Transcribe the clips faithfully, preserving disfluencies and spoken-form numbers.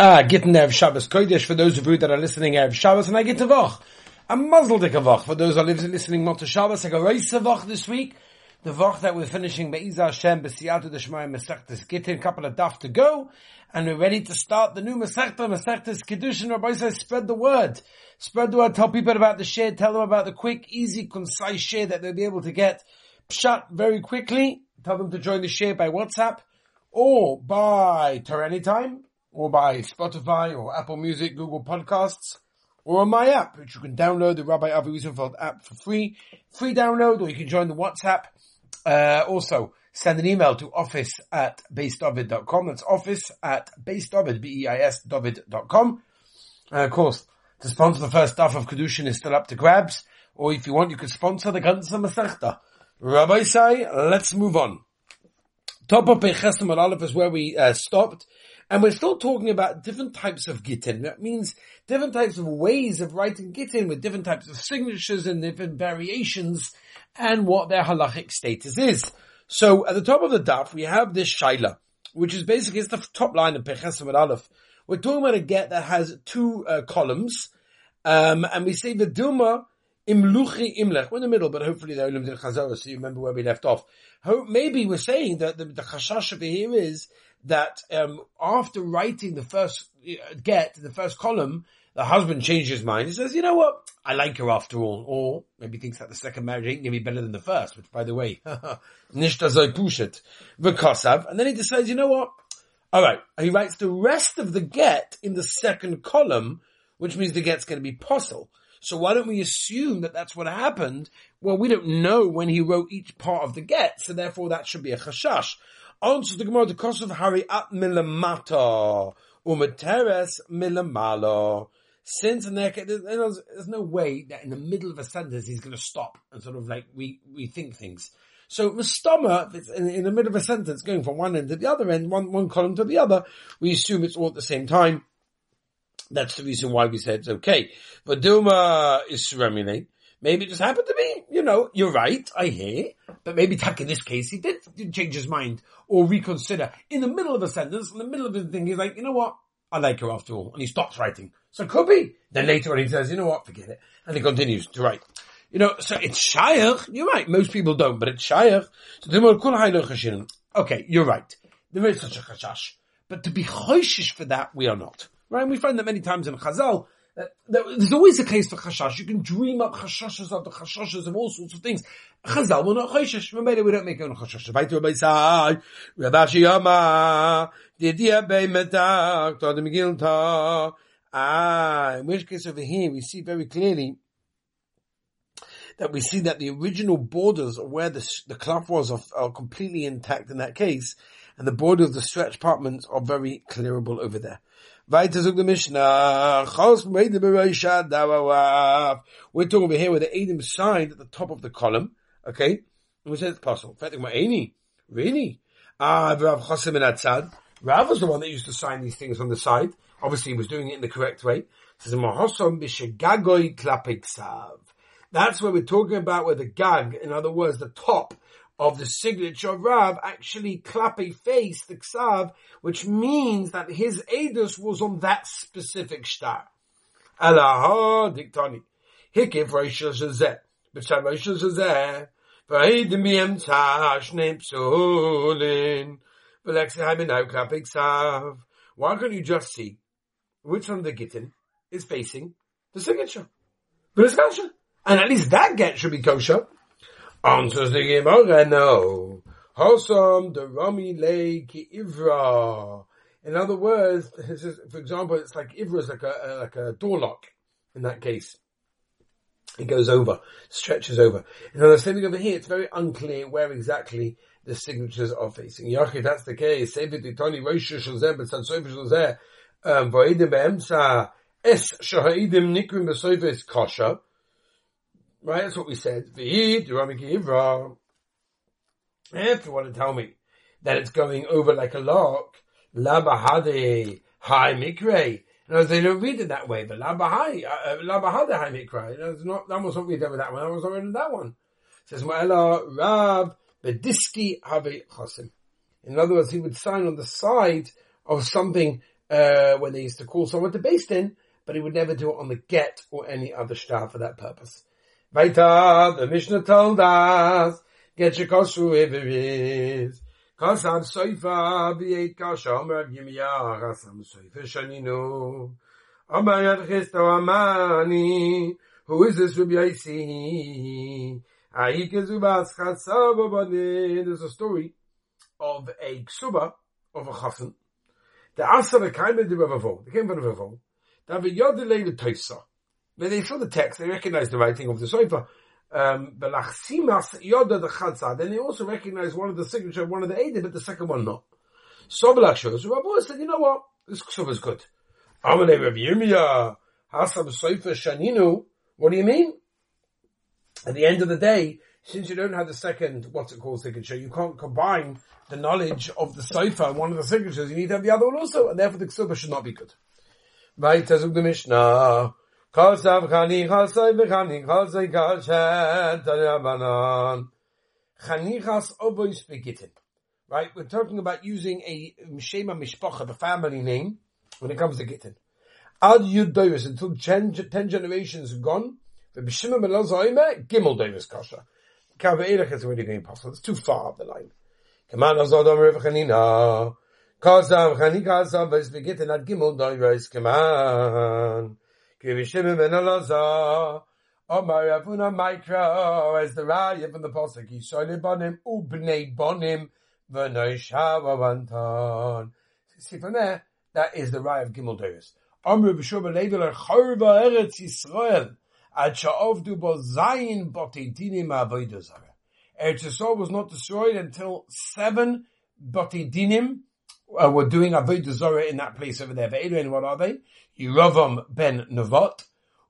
Ah, Gittin, I have Shabbos Kodesh. For those of you that are listening, I have Shabbos, and I get a Vach. A Mazel Dik a Vach. For those that are listening, not to Shabbos, I go Reis a Vach this week. The Vach that we're finishing, Be'iz Hashem, B'siyatu D'Shmai, Masaktas Gittin, couple of daf to go, and we're ready to start the new Masakta, Masaktas Kedushin. Rabbi says, spread the word. Spread the word, tell people about the share, tell them about the quick, easy, concise share that they'll be able to get pshat very quickly. Tell them to join the share by WhatsApp, or by Torah Time, or by Spotify, or Apple Music, Google Podcasts, or on my app, which you can download, the Rabbi Avi Reisenfeld app for free. Free download, or you can join the WhatsApp. Uh, also, send an email to office at basedovid dot com. That's office at basedovid, B E I S, dovid dot com. And of course, to sponsor the first daf of Kedushin is still up to grabs. Or if you want, you could sponsor the Ganze Masechta. Rabbi Sai, let's move on. Top of Pechas Samar Vais is where we uh, stopped. And we're still talking about different types of Gittin. That means different types of ways of writing Gittin with different types of signatures and different variations and what their halachic status is. So at the top of the daf, we have this shaila, which is basically, it's the top line of Pechasim al-Alef. We're talking about a get that has two uh, columns. Um, and we say, V'dilma imluchi imlech. We're in the middle, but hopefully the olim did chazorah, so you remember where we left off. Ho- maybe we're saying that the, the chashash over here is that um, after writing the first uh, get, the first column, the husband changed his mind. He says, you know what? I like her after all. Or maybe thinks that the second marriage ain't going to be better than the first, which, by the way, nishta zoi pushet v'kosav. And then he decides, you know what? All right. And he writes the rest of the get in the second column, which means the get's going to be posel. So why don't we assume that that's what happened? Well, we don't know when he wrote each part of the get, so therefore that should be a chashash. Answer the Gemara, the cost of hariat milamata, umateres milamalo. Since and there, there's, there's no way that in the middle of a sentence he's going to stop and sort of like re, rethink things. So mistama, it's in, in the middle of a sentence, going from one end to the other end, one, one column to the other, we assume it's all at the same time. That's the reason why we said it's okay. But Duma is remulating. Maybe it just happened to me. You know, you're right, I hear. But maybe Tuck in this case, he did, did change his mind or reconsider. In the middle of a sentence, in the middle of the thing, he's like, you know what? I like her after all. And he stops writing. So it could be. Then later on he says, you know what? Forget it. And he continues to write. You know, so it's shayach. You're right. Most people don't, but it's shayach. So Duma kol haylo chashin. Okay, you're right. There is such a chashash. But to be choishish for that, we are not. Right? And we find that many times in Chazal. Uh, there's always a case for chashash. You can dream up chashashes of the chashashes of all sorts of things. Chazal will not chashash. Remember, we don't make our own chashashes. By the way, Sai, Rabbi Shiyama, Didiya Beimetak, Todim Gilta. Ah, in which case over here, we see very clearly that we see that the original borders of where the, the cloth was are, are completely intact in that case, and the borders of the stretch parchments are very clearable over there. We're talking over here where the Edom signed at the top of the column, okay? And we said it's possible. Really? Ah, Rav Chosimil Atsad. Rav was the one that used to sign these things on the side. Obviously, he was doing it in the correct way. That's where we're talking about where the gag, in other words, the top of the signature of Rav actually klape face the ksav, which means that his edus was on that specific shtar. Alaha diktani. Hikif Rosha Shazeh. B'shar Rosha Shazeh. V'ahidim b'yem tash ne'em psulin. V'lexi ha'iminau klape ksav. Why can't you just see which one of the gittin is facing the signature? But it's kosher. And at least that get should be kosher. Answers the Gemara, no. Hosam the Rami lay ki Ivra. In other words, this is, for example, it's like Ivra is like a, like a door lock in that case. It goes over, stretches over. And on the same thing over here, it's very unclear where exactly the signatures are facing. Yachid, that's the case. Sevet itani Rosha Shazeh, but Sansofer Shazeh, um, Vahidim Be'emsa, Es Shahaidim Nikrim Be'Sofer is Kosher. Right, that's what we said. If you want to tell me that it's going over like a lock, labahade hai mikre. No, they don't read it that way. But labahai, labahade hai mikre. That's not. That was not read over that one. That was not read that one. It says Ma'ela Rav Bediski Have Chosim. In other words, he would sign on the side of something uh, when they used to call someone to Basedin, but he would never do it on the get or any other shtar for that purpose. Vaita, the Mishnah told us, get your kosher if it is. Kasam soifa, b'yeit kasha, amar yimiyah, kasam soifa shaninu. Amar yad chisto amani, who is this Rabbi Yaisi? There's a story of a ksuba, of a chassan. The asara came in the Ravavol. They came from the Ravavol. They have a yodilei the toisa. When they saw the text, they recognized the writing of the soifa. Um, then they also recognized one of the signature of one of the eidah, but the second one not. So Belachshos, Rabbi said, you know what? This ksuba is good. Amalei Rabbi Yirmiyah, Hasam soifa shaninu. What do you mean? At the end of the day, since you don't have the second, what's it called, signature, you can't combine the knowledge of the soifa, one of the signatures, you need to have the other one also, and therefore the ksuba should not be good. Right, Tazuk the Mishnah. Right, we're talking about using a Shema Mishpacha, the family name, when it comes to Gittin. Ad Yud Doris, until ten, ten generations gone, it's too far up the line. As the Raya from the Pasuk, see from there, that is the Raya of Gimel Doris. Eretz Yisrael was not destroyed until seven botidinim uh, were doing avodah zarah in that place over there. And what are they? Yeravam ben Nevat,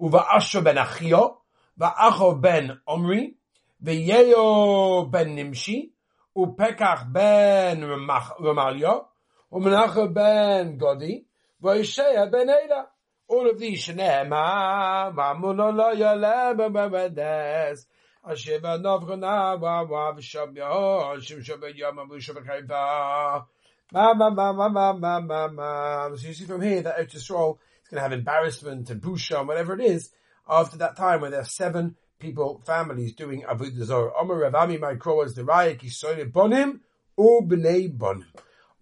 Uva Asher ben Achio, Va'achov ben Omri, Ve'yeyo ben Nimshi, Upekach ben Ramalia, Umenachah ben Godi, Va'yishaya ben Ela. All of these shenema, ma'amulala yaleba bebedes, asheva novrona wa'av shabya, shim shabya ma'avu shabakaiba, ma ma ma ma ma ma ma ma. So you see from here that Eretz Yisrael is going to have embarrassment and busha and whatever it is after that time where there are seven people, families doing avodah zarah. Omer Rav Ami my crow as the raya ki soile bonim u bnei bonim.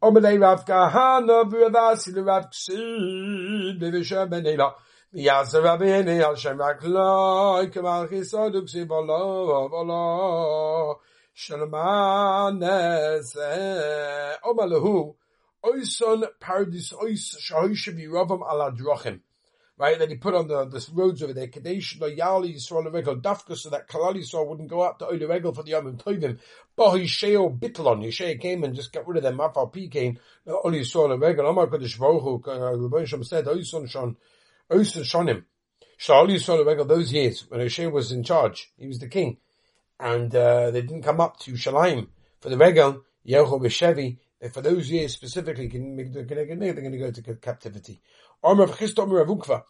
Omelei Rav Kahana v'Ravasi Rav Ksid v'Vishem benela v'Yasa Rabbeinu Hashem Raklai Kamal Chisadu Ksibolov Olah Shalmaneseh Omelehu Oison Paradis Ois Shahushav Yeravam Aladrochim. Right, that he put on the, the roads over there, Kadesh Lo Yali Yisrael Regel Dafka, so that Kalal Yisrael wouldn't go up to Ola Regel for the Yom Tovim. Bah Yisheo Bitlon, Yisheo came and just got rid of them. Mafal P came, Ola Yisrael Regel. Amar Kadesh Baruch Hu, Ravon Shum said, Oison Shon, Oison Shonim. Shal Yisrael Regel those years when Yisheo was in charge, he was the king, and uh, they didn't come up to Shalim for the Regel. Yeho B'Shevi. For those years specifically, they're going to go to captivity. Amar Chisto Amar Avukva,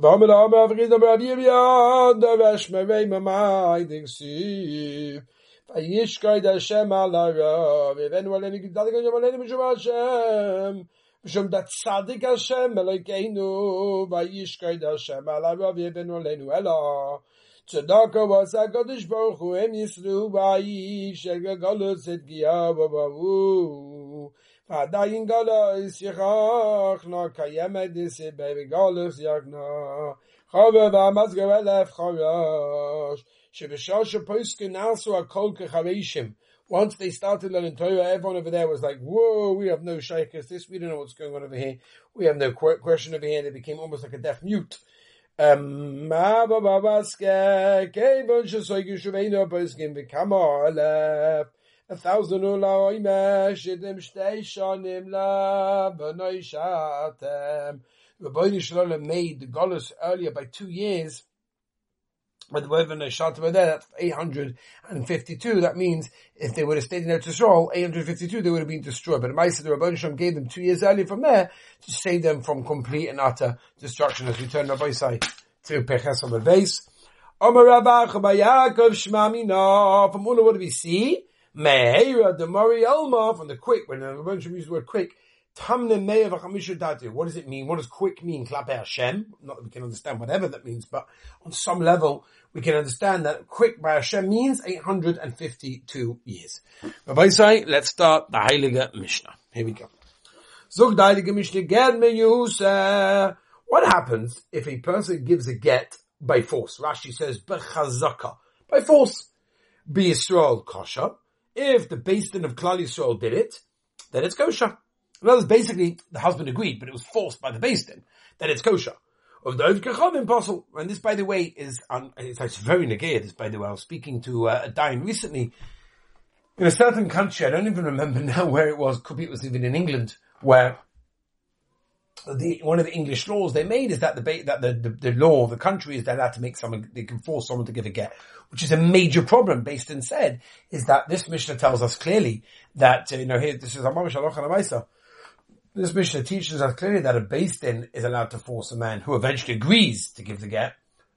V'Amar Amar Avriz Amar Aviyad, Darash Merei Mamai Dixiv, V'Yishkai Dashem Alarav, V'Evenu Aleni Gidadikon Yom Aleni Mishum Hashem, Mishum Dat Sadik Hashem Elokeinu, V'Yishkai Dashem Alarav, V'Evenu Aleni Ela, Tzedaka V'Sakadosh Baruch Hu Em Yisru V'Ayish Elgagalus Etgiya V'Bavu. Adayin galos yichach na kayemed isi baby galos yagna chava v'amazgar elef charash shebishasha poskin also akol kecharishim. Once they started learning Torah, everyone over there was like, whoa, we have no shaykhs, this, we don't know what's going on over here, we have no question over here. They became almost like a deaf mute. Um, ma baba baske kevon shesoygu shuveino poskin v'kama elef A thousand ula imesh idim shtei shanim la b'noi shatem. Rabbeinu Shalom made the Golus earlier by two years. But the word b'noi shatem were there, that's eight hundred fifty-two. That means if they would have stayed in Eretz Yisrael, eight hundred fifty-two, they would have been destroyed. But Ma'aseh, the Rabbeinu Shalom gave them two years earlier from there to save them from complete and utter destruction. As we turn Rabbi Sai to Pechas Samar Vais. Omer Rabach B'Yakov Shmamina. From all of what we see, Meheira, the Mori Alma, from the quick, when the Ravon Shum used the word quick, What does it mean? What does quick mean? Klape Hashem. Not that we can understand whatever that means, but on some level, we can understand that quick by Hashem means eight hundred fifty-two years. Rabbi say, let's start the Heilige Mishnah. Here we go. Zog the Heilige Mishnah, get me Yehusa. What happens if a person gives a get by force? Rashi says, bechazaka. By force. Be Yisrael kosher. If the basin of Klal Yisrael did it, then it's kosher. Well, basically, the husband agreed, but it was forced by the Beis Din that it's kosher. Of the Kachavim Apostle, and this, by the way, is un- it's, it's very negated. This, by the way, I was speaking to uh, a dime recently in a certain country. I don't even remember now where it was. Could be it was even in England, where the one of the English laws they made is that the ba- that the, the, the law of the country is that they have to make someone, they can force someone to give a get, which is a major problem. Beis Din said is that this Mishnah tells us clearly that uh, you know here this is Amamish Alocha Lamaisa. This Mishnah teaches us clearly that a Beis Din is allowed to force a man who eventually agrees to give the get,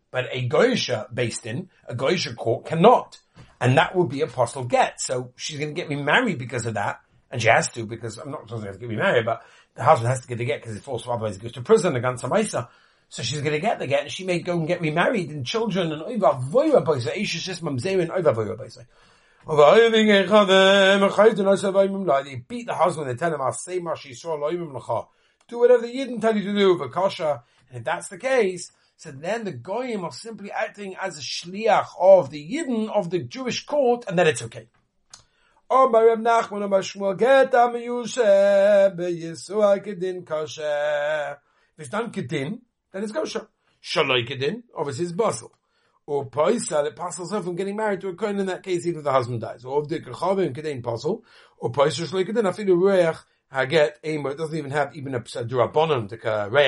but a Goyisha Beis Din, a Goyisha court cannot. And that would be a possible get. So she's going to get me married because of that. And she has to, because I'm not going to get me married, but the husband has to give the get because he's forced, otherwise he goes to prison against some Isa. So she's going to get the get, and she may go and get me married and children and over voira baisa, Isha Shismam Zerin over voira baisa. They beat the husband, they tell him, I'll say do whatever the Yidden tell you to do, but kosher. And if that's the case, so then the Goyim are simply acting as a shliach of the Yidden of the Jewish court, and then it's okay. If it's done Kedin, then it's kosher. Shalai Kedin, obviously it's Basel. Or Paisal, it passes her from getting married to a Kohen in that case, even if the husband dies. Or of the Kachavim Kadein Paisal, or Paisal Shleikadin, Afilu Reach, Haget, Emo, it doesn't even have even a Psadurabonon, the Reach,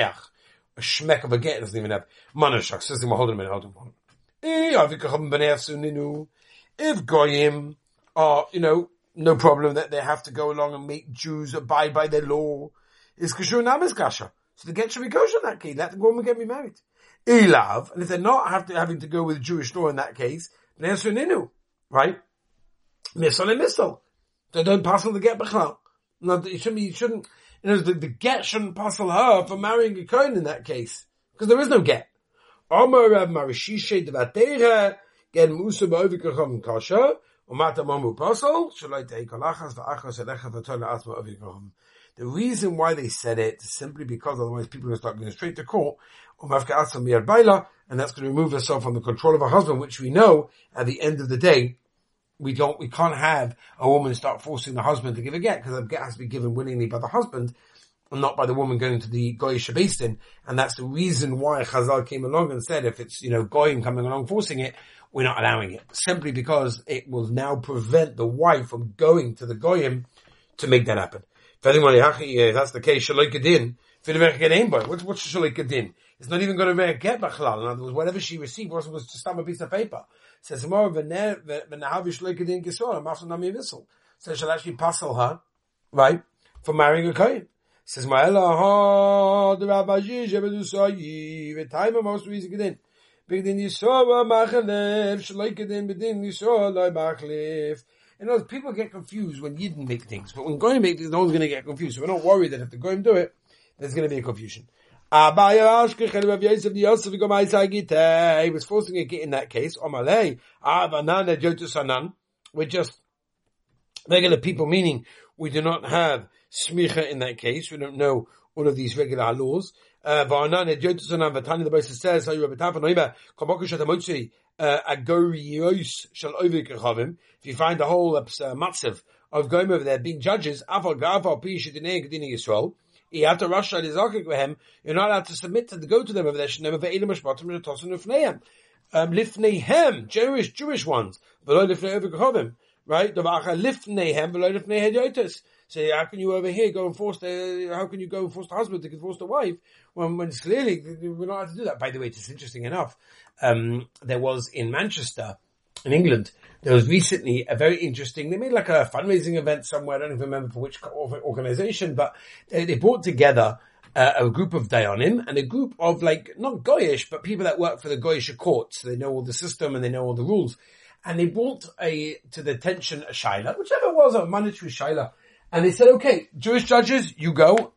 a Shmek of a Get, it doesn't even have Manoshak, says him, hold him, hold him, hold him. If Goyim are, you know, no problem that they have to go along and make Jews abide by their law, is Kashur Namas Kasha. So the Get should be kosher in that case, let the woman get me married. Ilav, and if they're not have to, having to go with Jewish law in that case, then answer ninu, right? Missal and missal. They don't passel the get b'chal. No, you shouldn't, you shouldn't, you know, the, the get shouldn't passel her for marrying a kohen in that case. Because there is no get. Omar Rav Marishishe Devateha, Gen Musa Ba'ovikachom Kasha, Omata Momu Pasol, Shalai Tehi Kolachas, Va'achas Elecha Vatola Asma Ovikachom. The reason why they said it is simply because otherwise people are going to start going straight to court, and that's going to remove herself from the control of her husband, which we know at the end of the day, we don't, we can't have a woman start forcing the husband to give a get, because the get has to be given willingly by the husband, and not by the woman going to the Goyish Beis Din. And that's the reason why Chazal came along and said, if it's, you know, Goyim coming along forcing it, we're not allowing it. Simply because it will now prevent the wife from going to the Goyim to make that happen. If that's the case, Shalai Kedin, what's, what's Shalai Kedin? It's not even going to get Bachlal. In other words, whatever she received was was just a piece of paper. It says, so she'll actually passel her, right, for marrying a Kohen. It says, you know, people get confused when Yidden make things, but when Goyim make things, no one's going to get confused. So we're not worried that if the Goyim do it, there's going to be a confusion. He was forcing a get in that case. We're just regular people, meaning we do not have smicha in that case. We don't know all of these regular laws. Uh, the basis says, if you find the whole uh, matzav of going over there being judges, you're not allowed to submit to the, go to them over there. Um, lifneihem, Jewish, Jewish ones, right? So how can you over here go and force the, how can you go and force the husband to force the wife when, when it's clearly we're not allowed to do that? By the way, it's interesting enough. Um, there was in Manchester, in England, there was recently a very interesting, they made like a fundraising event somewhere. I don't even remember for which organization, but they, they brought together uh, a group of Dayanim and a group of like, not Goyish, but people that work for the Goyish court. So they know all the system and they know all the rules. And they brought a, to the attention a Shaila, whichever was a monetary Shaila. And they said, okay, Jewish judges, you go.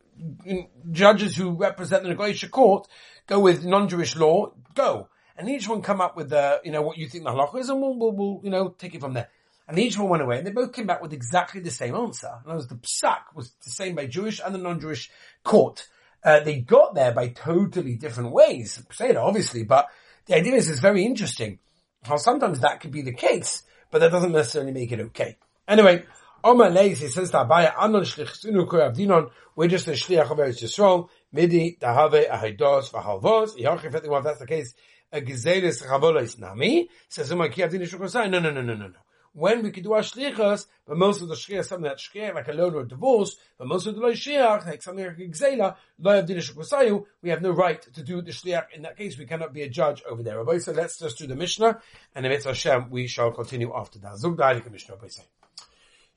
Judges who represent the negotiation court, go with non-Jewish law, go. And each one come up with, the, you know, what you think the halacha is, and we'll, we'll, we'll, you know, take it from there. And each one went away, and they both came back with exactly the same answer. And that was the psak was the same by Jewish and the non-Jewish court. Uh, they got there by totally different ways, Peseda, obviously, but the idea is it's very interesting how sometimes that could be the case, but that doesn't necessarily make it okay. Anyway, Omar Leis, he says to Abaya, Anon Shlichsunu Kur Avdinon, we're just a Shliach of Eretz Yisrael, Midi, Tahave, Ahidos, Vahalvos, Yachif, if that's the case, Gezelis, Chavolis, Nami, says, no, no, no, no, no, no. When we could do our shlichas, but most of the shlichas, something that's shlichas, like a loan or a divorce, but most of the shlichas, like something like a gzela, we have no right to do the shliach. In that case, we cannot be a judge over there. So let's just do the Mishnah, and if it's Hashem, we shall continue after that. Zug da'alik Mishnah, Beisai.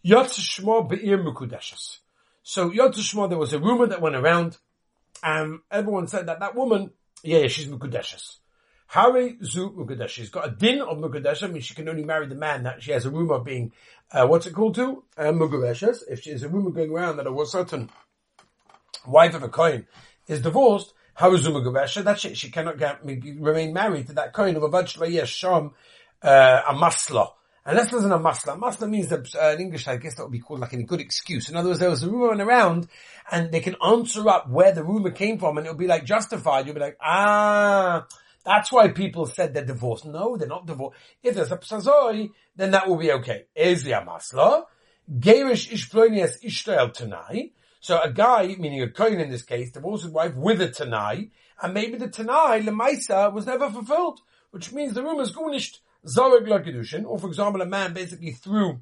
Yad Shmo be'ir mukudashas. So Yad Shmo, there was a rumor that went around, and everyone said that that woman, yeah, yeah, she's mukudashas. Hare zu Mukadesh. She's got a din of Mukadesh. I mean, she can only marry the man that she has a rumor of being, uh, what's it called to? Uh, Mugadeshes. If she has a rumor going around that a certain wife of a kohen is divorced, Hare zu Mugadeshes, that's it. She cannot get, remain married to that kohen of a Vajrayah Sham, uh, a masla. Unless there's an amasla. Amasla means that, uh, in English, I guess that would be called like a good excuse. In other words, there was a rumor around, and they can answer up where the rumor came from, and it'll be like justified. You'll be like, ah, that's why people said they're divorced. No, they're not divorced. If there's a psazoi, then that will be okay. Is the amasla geirish ishplonias ishtel tanai? So a guy, meaning a kohen in this case, divorced his wife with a tanai, and maybe the tanai lemaisa was never fulfilled, which means the rumor is garnished zareg la kedushin. Or for example, a man basically threw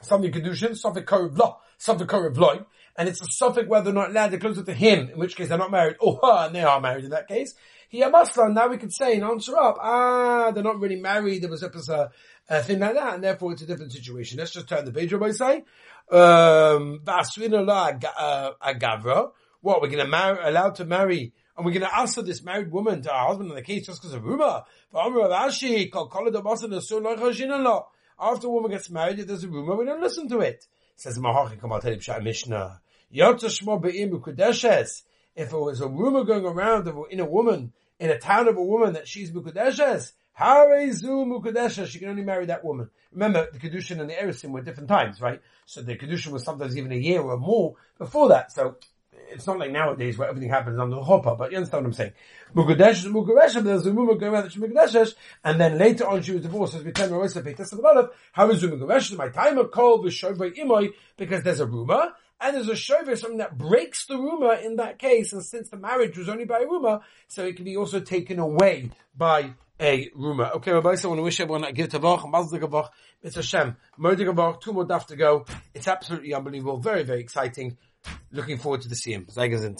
something kedushin, something korev lo, something korev loy, and it's a suffix whether or not landed closer to him, in which case they're not married, or her, and they are married in that case. Yeah, Maslan, now we can say and answer up, ah, they're not really married, there was a, a thing like that, and therefore it's a different situation. Let's just turn the page, Rabbi say. Um, what, we're going to marry, allowed to marry, and we're going to ask this married woman to her husband in the case just because of rumor. After a woman gets married, if there's a rumor, we don't listen to it. Says Mahachikam, I'll tell you, Pshat Mishnah. If there was a rumor going around of, in a woman, in a town of a woman that she's Mukadeshes, Harezu Mukadeshes, she can only marry that woman. Remember, the Kedushin and the Eresim were different times, right? So the Kedushin was sometimes even a year or more before that. So it's not like nowadays where everything happens under the hopper, but you understand what I'm saying. Mukadeshes, Mukadeshes, but there's a rumor going around that she's Mukadeshes, and then later on she was divorced, as we tell Rosa Pechas Samar Vais, Harezu Mukadeshes, my time of call was Shovei Imoi, because there's a rumor, and there's a shoveh, something that breaks the rumor in that case, and since the marriage was only by a rumor, so it can be also taken away by a rumor. Okay, Rabbi, so I want to wish everyone a Gittin, Mazda Gavach, Mitzvah Shem, Mordeh Gavach, two more daf to go. It's absolutely unbelievable, very, very exciting. Looking forward to the seeing. Zay gesund.